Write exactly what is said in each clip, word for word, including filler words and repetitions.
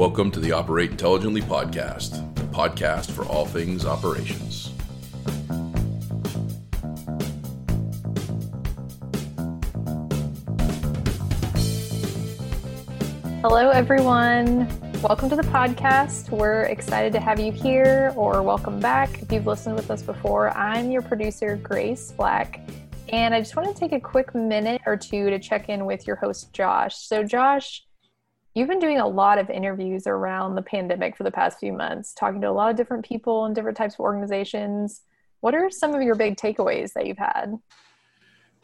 Welcome to the Operate Intelligently podcast, the podcast for all things operations. Hello, everyone. Welcome to the podcast. We're excited to have you here, or welcome back. If you've listened with us before, I'm your producer, Grace Black. And I just want to take a quick minute or two to check in with your host, Josh. So Josh, you've been doing a lot of interviews around the pandemic for the past few months, talking to a lot of different people and different types of organizations. What are some of your big takeaways that you've had?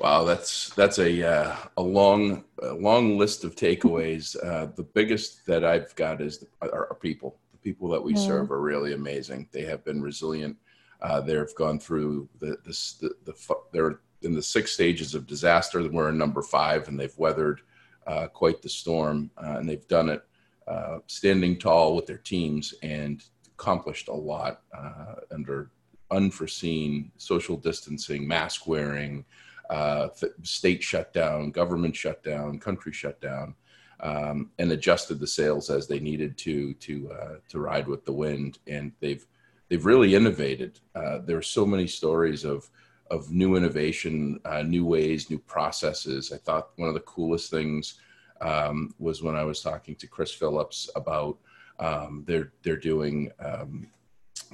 Wow, that's that's a uh, a long a long list of takeaways. Uh, the biggest that I've got is the, our, our people. The people that we mm. serve are really amazing. They have been resilient. Uh, they've gone through the this the, the they're in the six stages of disaster. We're in number five, and they've weathered Uh, quite the storm, uh, and they've done it uh, standing tall with their teams and accomplished a lot uh, under unforeseen social distancing, mask wearing, uh, th- state shutdown, government shutdown, country shutdown, um, and adjusted the sails as they needed to to uh, to ride with the wind. And they've they've really innovated. Uh, there are so many stories of. of new innovation, uh, new ways, new processes. I thought one of the coolest things um, was when I was talking to Chris Phillips about um, they're they're doing um,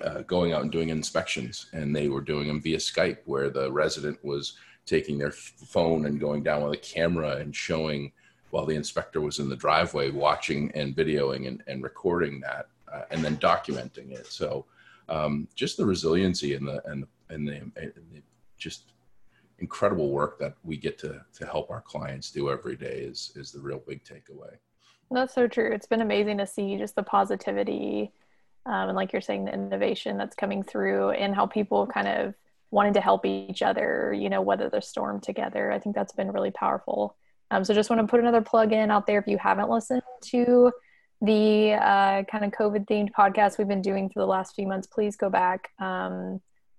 uh, going out and doing inspections, and they were doing them via Skype, where the resident was taking their phone and going down with a camera and showing while the inspector was in the driveway, watching and videoing and, and recording that, uh, and then documenting it. So um, just the resiliency and the and the, and the, and the just incredible work that we get to to help our clients do every day is is the real big takeaway. That's so true. It's been amazing to see just the positivity um, and like you're saying, the innovation that's coming through and how people kind of wanted to help each other, you know, weather the storm together. I think that's been really powerful. Um, so just want to put another plug in out there. If you haven't listened to the uh, kind of COVID themed podcast we've been doing for the last few months, please go back. Um,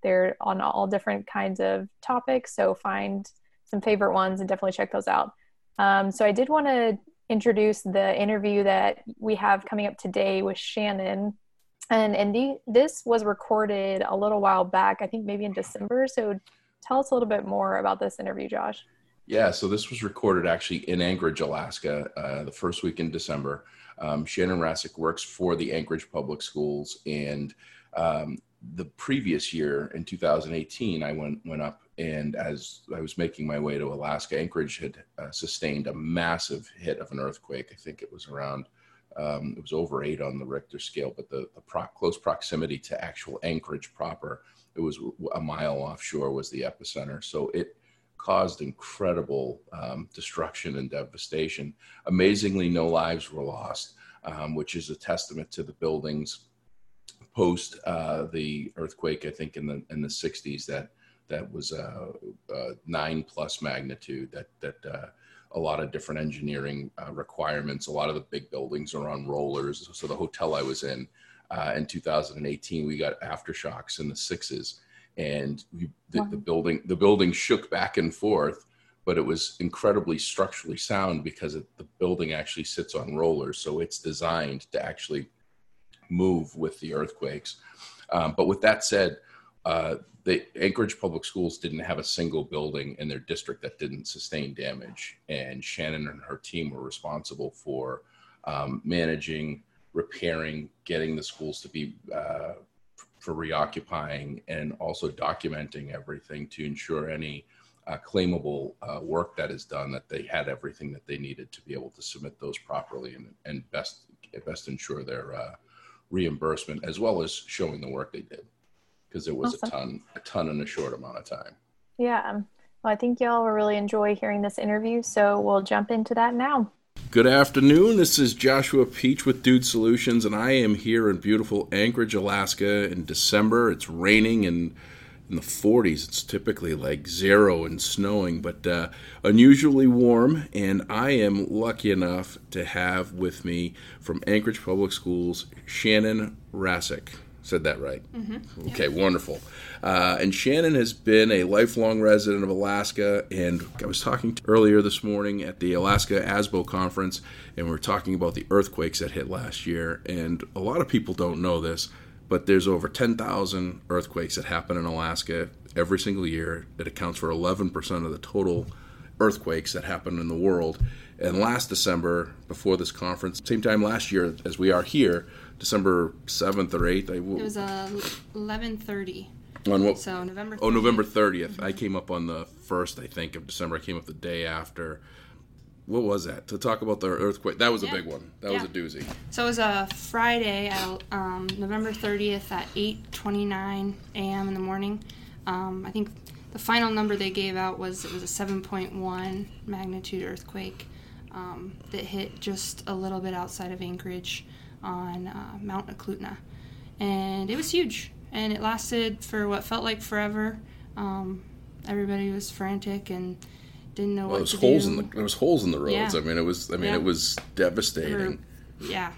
They're on all different kinds of topics, so find some favorite ones and definitely check those out. Um, so I did want to introduce the interview that we have coming up today with Shannon. And, and the, this was recorded a little while back, I think maybe in December. So tell us a little bit more about this interview, Josh. Yeah, so this was recorded actually in Anchorage, Alaska, uh, the first week in December. Um, Shannon Rasik works for the Anchorage Public Schools, and um, the previous year in two thousand eighteen, I went went up, and as I was making my way to Alaska, Anchorage had uh, sustained a massive hit of an earthquake. I think it was around, um, it was over eight on the Richter scale, but the, the pro- close proximity to actual Anchorage proper, it was a mile offshore was the epicenter. So it caused incredible um, destruction and devastation. Amazingly, no lives were lost, um, which is a testament to the buildings post uh, the earthquake, I think in the in the sixties, that that was a uh, uh, nine plus magnitude. That that uh, a lot of different engineering uh, requirements. A lot of the big buildings are on rollers. So the hotel I was in uh, in two thousand eighteen, we got aftershocks in the sixes, and we, the, wow. the building the building shook back and forth, but it was incredibly structurally sound because it, the building actually sits on rollers, so it's designed to actually move with the earthquakes. Um, but with that said, uh, the Anchorage Public Schools didn't have a single building in their district that didn't sustain damage. And Shannon and her team were responsible for um, managing, repairing, getting the schools to be uh, for reoccupying, and also documenting everything to ensure any uh, claimable uh, work that is done, that they had everything that they needed to be able to submit those properly and, and best best ensure their uh, reimbursement, as well as showing the work they did, because there was awesome. a ton a ton in a short amount of time. Yeah, well, I think y'all will really enjoy hearing this interview, so we'll jump into that now. Good afternoon, this is Joshua Peach with Dude Solutions, and I am here in beautiful Anchorage, Alaska in December. It's raining and in the forties, it's typically like zero and snowing, but uh, unusually warm, and I am lucky enough to have with me from Anchorage Public Schools, Shannon Rasik. Said that right? Mm-hmm. Okay, yes. Wonderful. Uh, and Shannon has been a lifelong resident of Alaska, and I was talking to earlier this morning at the Alaska A S B O conference, and we were talking about the earthquakes that hit last year, and a lot of people don't know this, but there's over ten thousand earthquakes that happen in Alaska every single year. It accounts for eleven percent of the total earthquakes that happen in the world. And last December, before this conference, same time last year as we are here, December seventh or eighth. I w- it was uh, eleven thirty. On what? So November thirtieth. Oh, November thirtieth. Mm-hmm. I came up on the first, I think, of December. I came up the day after. What was that? To talk about the earthquake. That was yeah. a big one. That yeah. was a doozy. So it was a Friday, at, um, November thirtieth at eight twenty-nine a.m. in the morning. Um, I think the final number they gave out was it was a seven point one magnitude earthquake um, that hit just a little bit outside of Anchorage on uh, Mount Aklutna, and it was huge, and it lasted for what felt like forever. Um, everybody was frantic and didn't know well, what was to holes do. In the, there was holes in the roads. Yeah. I mean, it was. I mean, yeah. it was devastating. Were, yeah,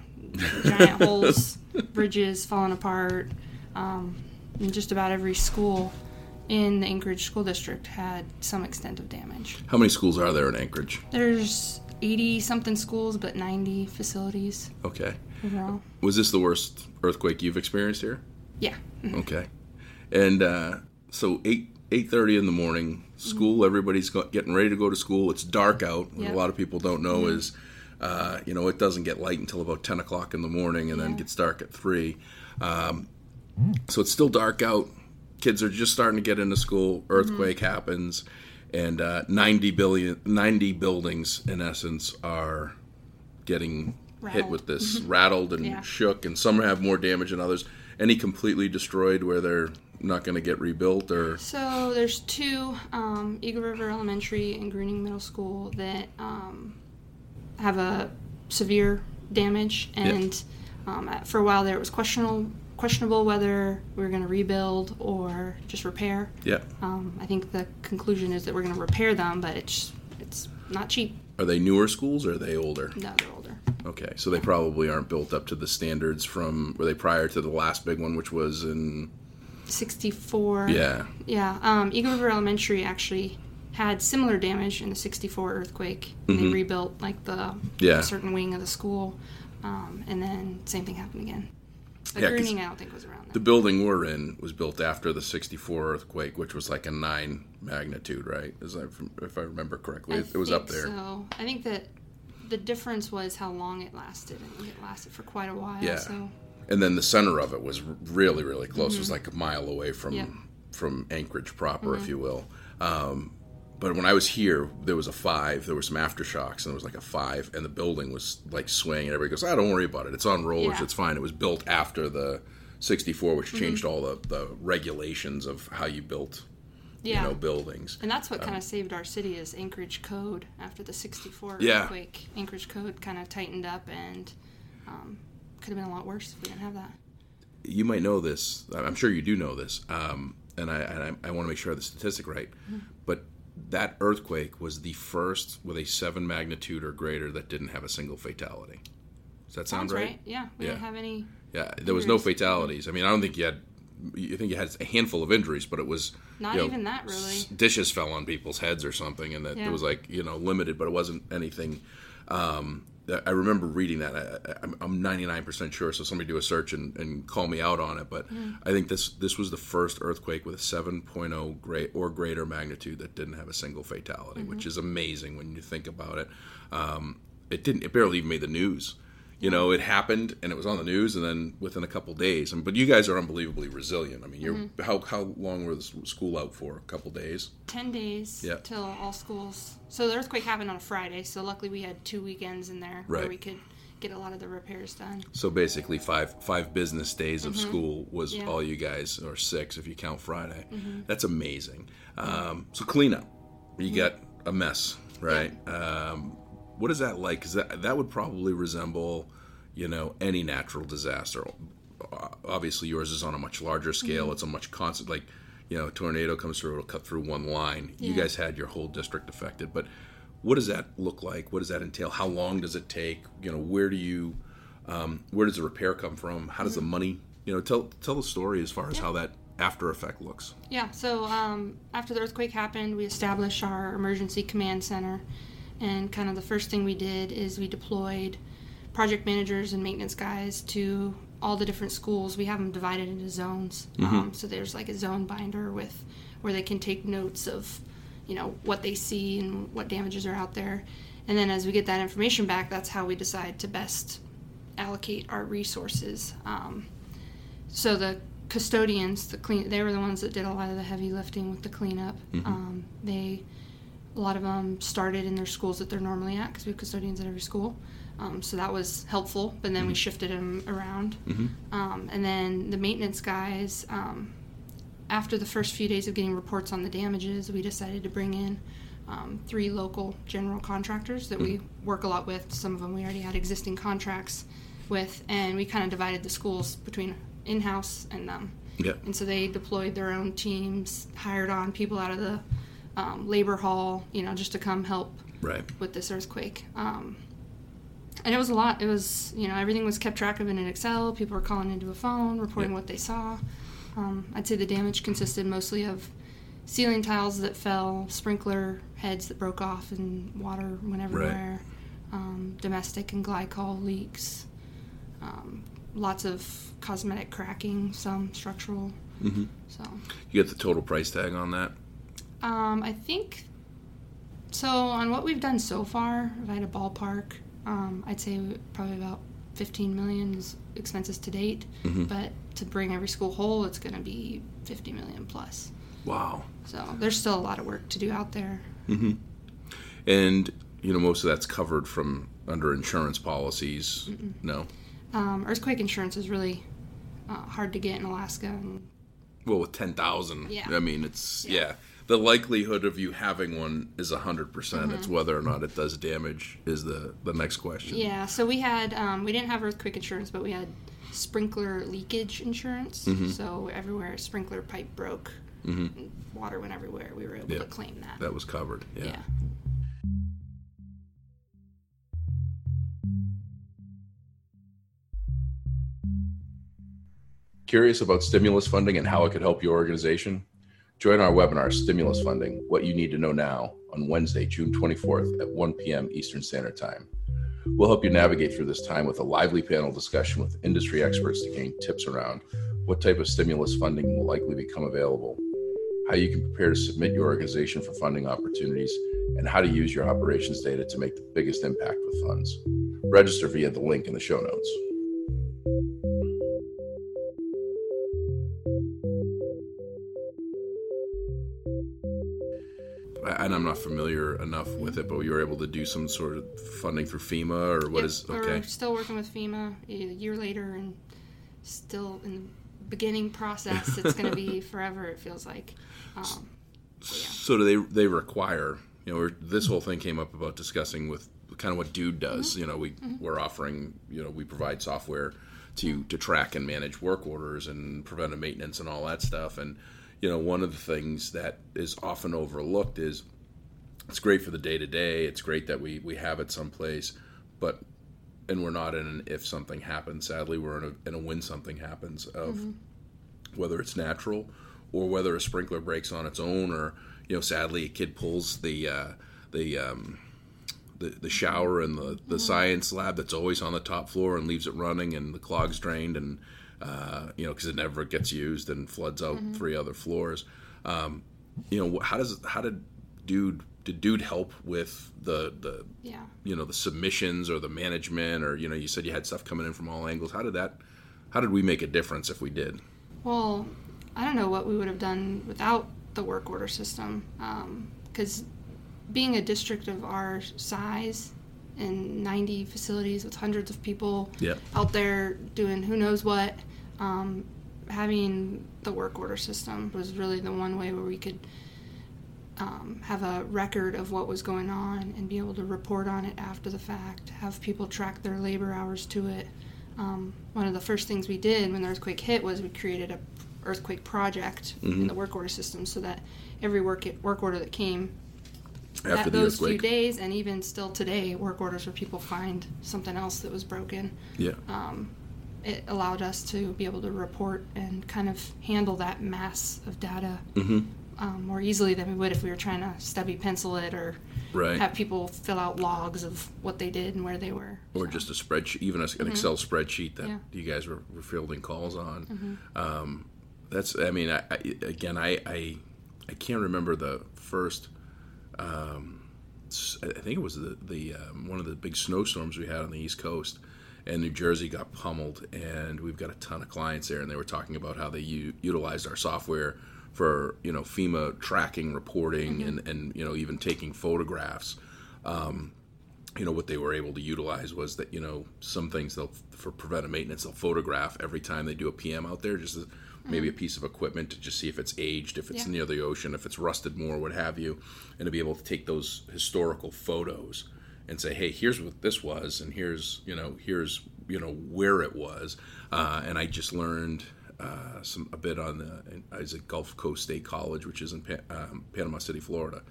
giant holes, bridges falling apart, um, and just about every school in the Anchorage School District had some extent of damage. How many schools are there in Anchorage? There's eighty-something schools, but ninety facilities. Okay. Overall. Was this the worst earthquake you've experienced here? Yeah. Mm-hmm. Okay. And uh, so eight eight thirty in the morning, school. Mm-hmm. Everybody's go- getting ready to go to school. It's dark out. What yep. a lot of people don't know mm-hmm. is, uh, you know, it doesn't get light until about ten o'clock in the morning, and yeah. then gets dark at three. Um, mm-hmm. So it's still dark out. Kids are just starting to get into school. Earthquake mm-hmm. happens, and uh, ninety billion ninety buildings in essence are getting rattled. Hit with this, mm-hmm. rattled and yeah. shook, and some have more damage than others. Any completely destroyed where they're not going to get rebuilt? Or so there's two, um, Eagle River Elementary and Greening Middle School, that um, have a severe damage, and yeah. um, for a while there it was questionable, questionable whether we were going to rebuild or just repair. Yeah. Um, I think the conclusion is that we're going to repair them, but it's it's not cheap. Are they newer schools or are they older? No, they're older. Okay, so they probably aren't built up to the standards from, were they prior to the last big one, which was in... sixty-four. Yeah. Yeah. Um, Eagle River Elementary actually had similar damage in the sixty-four earthquake. And mm-hmm. they rebuilt, like, the yeah. certain wing of the school. Um, and then same thing happened again. The yeah, Greening, I don't think, was around that. The building we're in was built after the sixty-four earthquake, which was like a nine magnitude, right? As I, if I remember correctly, I it was up there. So I think that the difference was how long it lasted. I think it lasted for quite a while. Yeah. So. And then the center of it was really, really close. Mm-hmm. It was like a mile away from yeah. from Anchorage proper, mm-hmm. if you will. Um, but when I was here, there was a five. There were some aftershocks, and there was like a five, and the building was like swaying, and everybody goes, "Oh, don't worry about it. It's on rollers. Yeah. It's fine." It was built after the sixty-four, which mm-hmm. changed all the, the regulations of how you built yeah. you know, buildings. And that's what um, kind of saved our city is Anchorage Code. After the sixty-four yeah. earthquake, Anchorage Code kind of tightened up, and um, could have been a lot worse if we didn't have that. You might know this. I'm sure you do know this, um, and I, and I, I want to make sure I have the statistic right, mm-hmm. but that earthquake was the first with a seven magnitude or greater that didn't have a single fatality. Does that sound Sounds right? right? Yeah, we yeah. didn't have any. Yeah, there was no fatalities. I mean, I don't think you had. You think you had a handful of injuries, but it was not you know, even that really. Dishes fell on people's heads or something, and that yeah. it was like you know limited, but it wasn't anything. Um, I remember reading that. I, I'm, I'm ninety-nine percent sure, so somebody do a search and, and call me out on it. But mm. I think this this was the first earthquake with a seven point oh great or greater magnitude that didn't have a single fatality, mm-hmm. which is amazing when you think about it. Um, it didn't. It barely even made the news. You know, it happened, and it was on the news, and then within a couple days. And, but you guys are unbelievably resilient. I mean, you're mm-hmm. how how long were the school out for? A couple days? Ten days yeah. till all schools. So the earthquake happened on a Friday, so luckily we had two weekends in there right. where we could get a lot of the repairs done. So basically five five business days of mm-hmm. school was yeah. all you guys, or six if you count Friday. Mm-hmm. That's amazing. Um, so cleanup. You mm-hmm. got a mess, right? Yeah. Um, what is that like? Because that, that would probably resemble, you know, any natural disaster. Obviously, yours is on a much larger scale. Mm-hmm. It's a much constant, like, you know, a tornado comes through, it'll cut through one line. Yeah. You guys had your whole district affected. But what does that look like? What does that entail? How long does it take? You know, where do you, um, where does the repair come from? How does mm-hmm. the money you know, tell tell the story as far as yeah. how that after effect looks. Yeah, so um, after the earthquake happened, we established our emergency command center, and kind of the first thing we did is we deployed project managers and maintenance guys to all the different schools. We have them divided into zones, mm-hmm. um, so there's like a zone binder with where they can take notes of, you know, what they see and what damages are out there. And then as we get that information back, that's how we decide to best allocate our resources. Um, so the custodians, the clean, they were the ones that did a lot of the heavy lifting with the cleanup. Mm-hmm. Um, they, a lot of them started in their schools that they're normally at, because we have custodians at every school. Um, so that was helpful, but then mm-hmm. we shifted them around. Mm-hmm. Um, and then the maintenance guys, um, after the first few days of getting reports on the damages, we decided to bring in um, three local general contractors that mm-hmm. we work a lot with. Some of them we already had existing contracts with, and we kind of divided the schools between in-house and them. Yep. And so they deployed their own teams, hired on people out of the um, labor hall, you know, just to come help right. with this earthquake. Um, and it was a lot. It was, you know, everything was kept track of in an Excel. People were calling into a phone, reporting yep. what they saw. Um, I'd say the damage consisted mostly of ceiling tiles that fell, sprinkler heads that broke off, and water went everywhere, right. um, domestic and glycol leaks, um, lots of cosmetic cracking, some structural. Mm-hmm. So you get the total price tag on that? Um, I think, so on what we've done so far, if I had a ballpark, um, I'd say probably about fifteen million dollars expenses to date, mm-hmm. but to bring every school whole, it's going to be fifty million dollars plus. Wow. So there's still a lot of work to do out there. Mm-hmm. And, you know, most of that's covered from under insurance policies, Mm-mm. no? Um, earthquake insurance is really uh, hard to get in Alaska. And, well, with ten thousand, yeah. I mean, it's, yeah. yeah. The likelihood of you having one is one hundred percent. Mm-hmm. It's whether or not it does damage is the, the next question. Yeah, so we had, um, we didn't have earthquake insurance, but we had sprinkler leakage insurance. Mm-hmm. So everywhere a sprinkler pipe broke, mm-hmm. and water went everywhere, we were able yeah. to claim that. That was covered, yeah. yeah. Curious about stimulus funding and how it could help your organization? Join our webinar, Stimulus Funding, What You Need to Know Now, on Wednesday, June twenty-fourth at one p.m. Eastern Standard Time. We'll help you navigate through this time with a lively panel discussion with industry experts to gain tips around what type of stimulus funding will likely become available, how you can prepare to submit your organization for funding opportunities, and how to use your operations data to make the biggest impact with funds. Register via the link in the show notes. And I'm not familiar enough with it, but you were able to do some sort of funding through FEMA or what yep, is, okay. We're still working with FEMA a year later and still in the beginning process. It's going to be forever, it feels like. Um, yeah. So do they they require, you know, this whole thing came up about discussing with kind of what Dude does. Mm-hmm. You know, we, mm-hmm. we're offering, you know, we provide software to, to track and manage work orders and preventive maintenance and all that stuff. And you know, one of the things that is often overlooked is it's great for the day-to-day, it's great that we, we have it someplace, but, and we're not in an if something happens. Sadly, we're in a, in a when something happens of mm-hmm. whether it's natural or whether a sprinkler breaks on its own or, you know, sadly a kid pulls the uh, the, um, the the shower in the, the mm-hmm. science lab that's always on the top floor and leaves it running and the clog's drained and Uh, you know, because it never gets used and floods out mm-hmm. three other floors. Um, you know, how does how did dude did dude help with the the yeah. you know the submissions or the management or you know you said you had stuff coming in from all angles. How did that? How did we make a difference if we did? Well, I don't know what we would have done without the work order system because um, being a district of our size. And ninety facilities with hundreds of people yep. out there doing who knows what. Um, having the work order system was really the one way where we could um, have a record of what was going on and be able to report on it after the fact, have people track their labor hours to it. Um, one of the first things we did when the earthquake hit was we created a earthquake project mm-hmm. in the work order system so that every work work order that came after those earthquake. Few days, and even still today, work orders where people find something else that was broken. Yeah. Um, it allowed us to be able to report and kind of handle that mass of data mm-hmm. um, more easily than we would if we were trying to stubby pencil it or right. have people fill out logs of what they did and where they were. Or so. Just a spreadsheet, even an mm-hmm. Excel spreadsheet that yeah. you guys were, were fielding calls on. Mm-hmm. Um, that's, I mean, I, I, again, I, I I can't remember the first, um, I think it was the, the um, one of the big snowstorms we had on the East Coast. And New Jersey got pummeled, and we've got a ton of clients there, and they were talking about how they u- utilized our software for, you know, FEMA tracking, reporting, mm-hmm. and, and, you know, even taking photographs. Um, you know, what they were able to utilize was that, you know, some things they'll, for preventive maintenance, they'll photograph every time they do a P M out there, just as, mm-hmm. maybe a piece of equipment to just see if it's aged, if it's yeah. near the ocean, if it's rusted more, what have you, and to be able to take those historical photos and say, hey, here's what this was, and here's, you know, here's, you know, where it was. Uh, and I just learned uh, some a bit on the, I was at Gulf Coast State College, which is in pa- um, Panama City, Florida.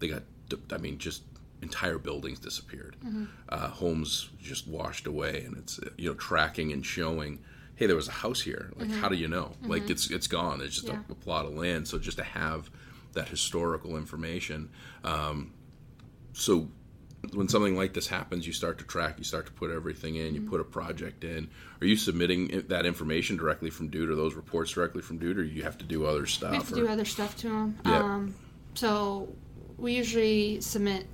They got, I mean, just entire buildings disappeared. Mm-hmm. Uh, homes just washed away, and it's, you know, tracking and showing, hey, there was a house here. Like, mm-hmm. how do you know? Mm-hmm. Like, it's it's gone. It's just yeah. a, a plot of land. So just to have that historical information. Um, so... When something like this happens, you start to track, you start to put everything in, you mm-hmm. put a project in. Are you submitting that information directly from Dude, or those reports directly from Dude, or you have to do other stuff? We have to or... do other stuff to them. Yeah. Um, so we usually submit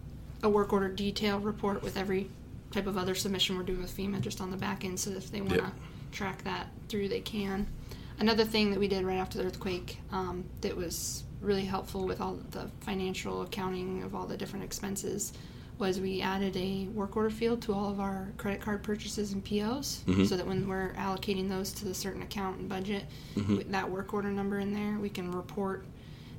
a work order detail report with every type of other submission we're doing with FEMA just on the back end, so if they want to yeah. track that through, they can. Another thing that we did right after the earthquake um, that was really helpful with all the financial accounting of all the different expenses was we added a work order field to all of our credit card purchases and P Os mm-hmm. so that when we're allocating those to the certain account and budget, mm-hmm. with that work order number in there, we can report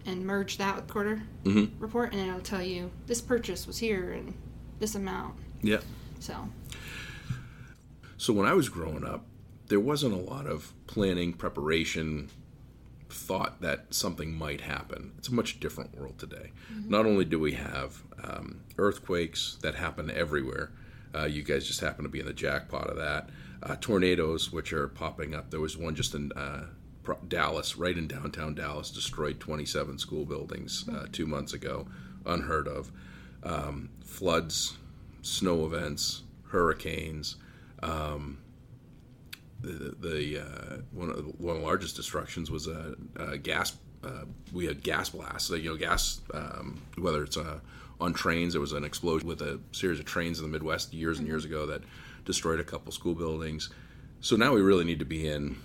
and merge that with quarter mm-hmm. report, and it'll tell you this purchase was here and this amount. Yeah. So. So when I was growing up, there wasn't a lot of planning, preparation, thought that something might happen. It's a much different world today. Mm-hmm. Not only do we have um, earthquakes that happen everywhere, uh, you guys just happen to be in the jackpot of that, uh, tornadoes which are popping up. There was one just in uh, Dallas, right in downtown Dallas, destroyed twenty-seven school buildings uh, two months ago, unheard of. Um, floods, snow events, hurricanes, um, The, the uh, one, of the, one of the largest destructions was a, a gas. Uh, we had gas blasts. You know, gas. Um, whether it's uh, on trains, there was an explosion with a series of trains in the Midwest years and years ago that destroyed a couple school buildings. So now we really need to be in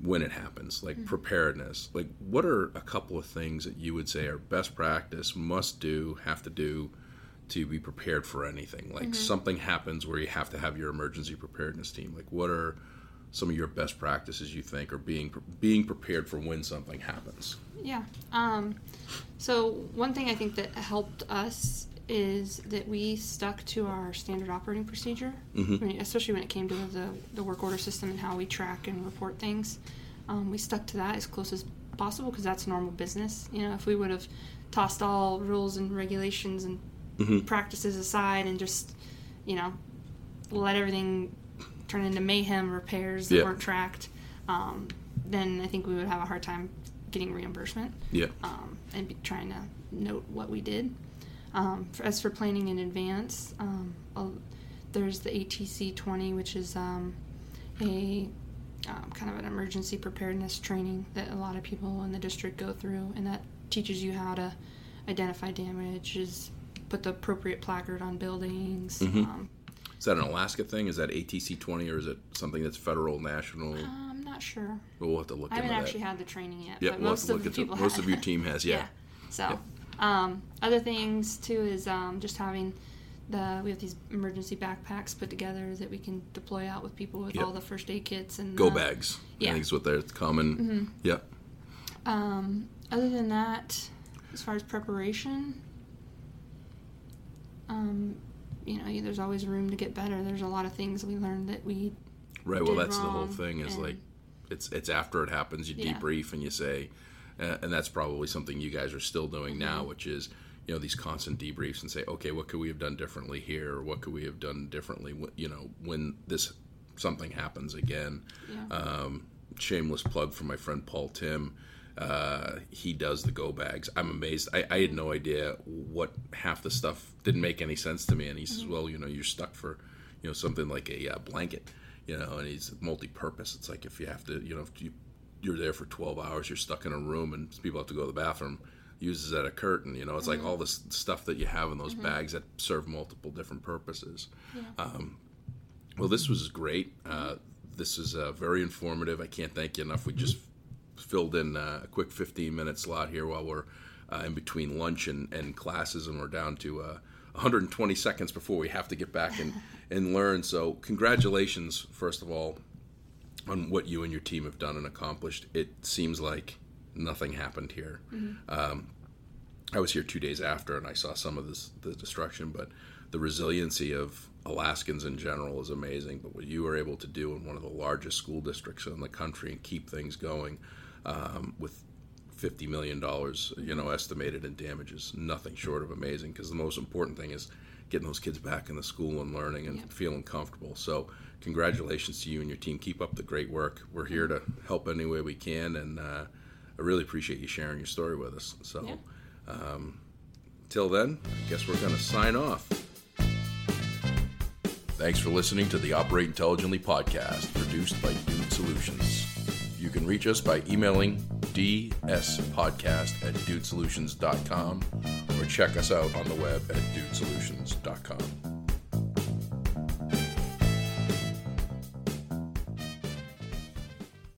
when it happens, like mm-hmm. preparedness. Like, what are a couple of things that you would say are best practice, must do, have to do, to be prepared for anything? Like mm-hmm. something happens where you have to have your emergency preparedness team. Like, what are some of your best practices you think are being being prepared for when something happens? Yeah. Um, so one thing I think that helped us is that we stuck to our standard operating procedure, mm-hmm. I mean, especially when it came to the, the work order system and how we track and report things. Um, we stuck to that as close as possible because that's normal business. You know, if we would have tossed all rules and regulations and mm-hmm. practices aside and just, you know, let everything turn into mayhem repairs that yeah. weren't tracked, um, then I think we would have a hard time getting reimbursement yeah. um, and be trying to note what we did. Um, for, as for planning in advance, um, there's the A T C twenty, which is um, a um, kind of an emergency preparedness training that a lot of people in the district go through, and that teaches you how to identify damages, put the appropriate placard on buildings, mm-hmm. um, Is that an Alaska thing? Is that A T C twenty, or is it something that's federal, national? Uh, I'm not sure. We'll have to look into that. I haven't actually had the training yet, yeah, but we'll most of the people have. Most of your team has, yeah. yeah. So, yeah. Um, other things, too, is um, just having the, we have these emergency backpacks put together that we can deploy out with people with yep. all the first aid kits. And Go the, bags. Yeah. I think is what they're common. Mm-hmm. Yep. Um, other than that, as far as preparation, um... you know, there's always room to get better. There's a lot of things we learned that we right. did well, that's wrong, the whole thing is like, it's it's after it happens, you yeah. debrief and you say, uh, and that's probably something you guys are still doing mm-hmm. now, which is, you know, these constant debriefs and say, okay, what could we have done differently here? Or what could we have done differently? You know, when this something happens again. Yeah. Um, shameless plug for my friend Paul Tim. Uh, he does the go bags. I'm amazed. I, I had no idea what half the stuff didn't make any sense to me. And he says, mm-hmm. well, you know, you're stuck for, you know, something like a uh, blanket, you know, and he's multi-purpose. It's like if you have to, you know, if you, you're there for twelve hours, you're stuck in a room and people have to go to the bathroom, uses at a curtain, you know, it's mm-hmm. like all this stuff that you have in those mm-hmm. bags that serve multiple different purposes. Yeah. Um, well, this was great. Uh, this is uh, very informative. I can't thank you enough. We just filled in a quick fifteen-minute slot here while we're uh, in between lunch and, and classes, and we're down to uh, one hundred twenty seconds before we have to get back and, and learn. So congratulations, first of all, on what you and your team have done and accomplished. It seems like nothing happened here. Mm-hmm. Um, I was here two days after, and I saw some of this, the destruction, but the resiliency of Alaskans in general is amazing. But what you were able to do in one of the largest school districts in the country and keep things going um, with fifty million dollars, you know, estimated in damages, nothing short of amazing, because the most important thing is getting those kids back in the school and learning and yep. feeling comfortable. So congratulations to you and your team. Keep up the great work. We're here to help any way we can, and uh, I really appreciate you sharing your story with us. So yeah. um, till then, I guess we're going to sign off. Thanks for listening to the Operate Intelligently podcast, produced by Dude Solutions. You can reach us by emailing dspodcast at dudesolutions dot com or check us out on the web at dudesolutions dot com.